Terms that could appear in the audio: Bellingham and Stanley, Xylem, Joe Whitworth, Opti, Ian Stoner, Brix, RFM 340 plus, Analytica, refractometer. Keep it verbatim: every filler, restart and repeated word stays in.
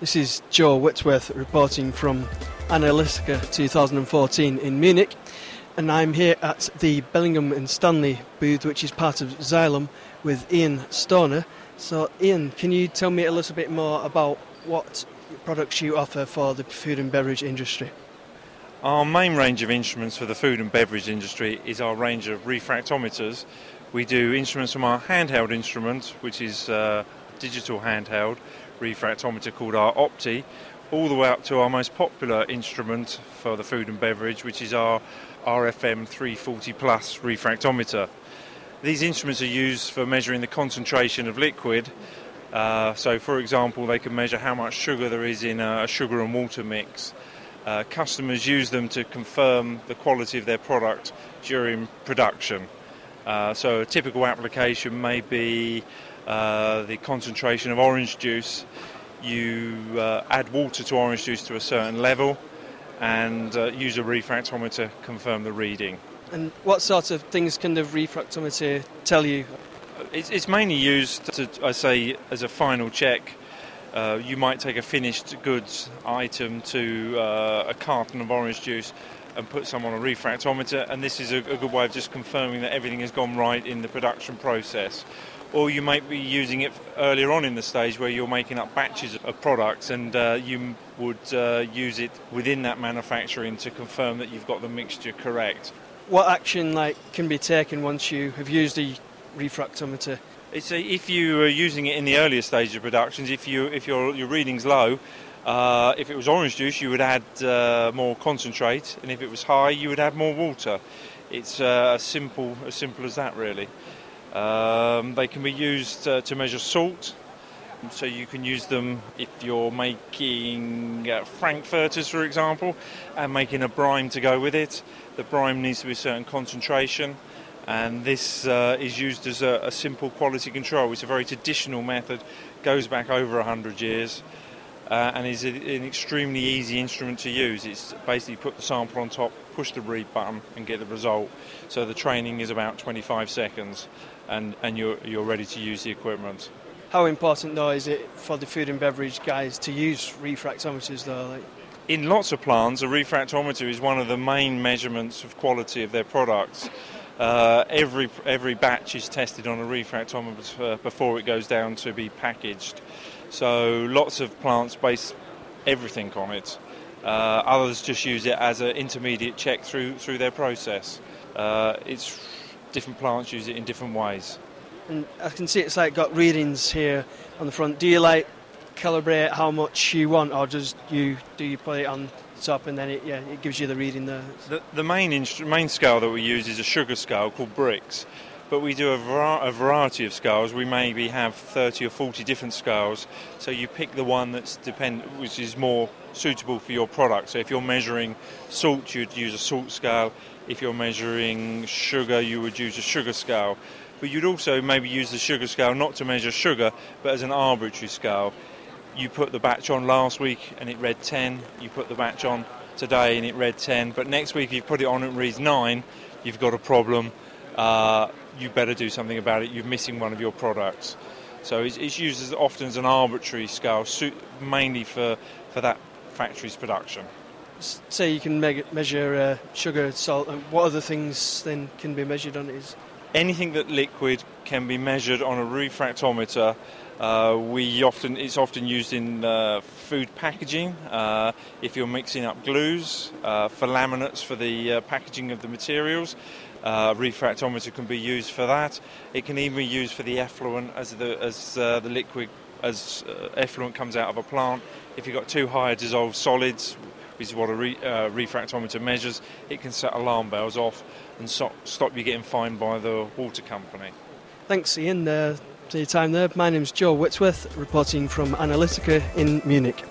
This is Joe Whitworth reporting from Analytica twenty fourteen in Munich, and I'm here at the Bellingham and Stanley booth, which is part of Xylem, with Ian Stoner. So Ian, can you tell me a little bit more about what products you offer for the food and beverage industry? Our main range of instruments for the food and beverage industry is our range of refractometers. We do instruments from our handheld instrument, which is a digital handheld refractometer called our Opti, all the way up to our most popular instrument for the food and beverage, which is our R F M three forty plus refractometer. These instruments are used for measuring the concentration of liquid. Uh, so, for example, they can measure how much sugar there is in a sugar and water mix. Uh, customers use them to confirm the quality of their product during production. Uh, so a typical application may be uh, the concentration of orange juice. You uh, add water to orange juice to a certain level and uh, use a refractometer to confirm the reading. And what sort of things can the refractometer tell you? It's, it's mainly used, to, I say, as a final check. Uh, you might take a finished goods item to uh, a carton of orange juice and put some on a refractometer, and this is a, a good way of just confirming that everything has gone right in the production process. Or you might be using it earlier on in the stage where you're making up batches of products, and uh, you would uh, use it within that manufacturing to confirm that you've got the mixture correct. What action like can be taken once you have used the refractometer? It's a, if you are using it in the earlier stage of productions, if you if your your reading's low, uh, if it was orange juice, you would add uh, more concentrate, and if it was high, you would add more water. It's uh, as simple as simple as that, really. Um, they can be used uh, to measure salt, so you can use them if you're making uh, frankfurters, for example, and making a brine to go with it. The brine needs to be a certain concentration. And this uh, is used as a, a simple quality control. It's a very traditional method, goes back over one hundred years, uh, and is a, an extremely easy instrument to use. It's basically put the sample on top, push the read button, and get the result. So the training is about twenty-five seconds, and, and you're, you're ready to use the equipment. How important, though, is it for the food and beverage guys to use refractometers, though? Like? In lots of plants, a refractometer is one of the main measurements of quality of their products. Uh, every every batch is tested on a refractometer before it goes down to be packaged. So lots of plants base everything on it. Uh, others just use it as an intermediate check through through their process. Uh, it's different plants use it in different ways. And I can see it's like got readings here on the front. Do you like calibrate how much you want, or does you do you put it on top and then it yeah it gives you the reading there? The, the main instru- main scale that we use is a sugar scale called Brix, but we do a, var- a variety of scales. We maybe have thirty or forty different scales, so you pick the one that's depend which is more suitable for your product. So if you're measuring salt, you'd use a salt scale. If you're measuring sugar, you would use a sugar scale. But you'd also maybe use the sugar scale not to measure sugar, but as an arbitrary scale. You put the batch on last week and it read ten, you put the batch on today and it read ten, but next week you put it on and it reads nine, you've got a problem, uh, you better do something about it, you're missing one of your products. So it's, it's used as often as an arbitrary scale, mainly for, for that factory's production. Say you can me- measure uh, sugar, salt, and what other things then can be measured on it? Is anything that liquid can be measured on a refractometer. Uh, we often it's often used in uh, food packaging. Uh, if you're mixing up glues uh, for laminates for the uh, packaging of the materials, uh, refractometer can be used for that. It can even be used for the effluent as the as uh, the liquid as uh, effluent comes out of a plant. If you've got too high dissolved solids, which is what a re, uh, refractometer measures, it can set alarm bells off and so- stop you getting fined by the water company. Thanks, Ian. Uh- To your time there. My name's Joe Whitworth, reporting from Analytica in Munich.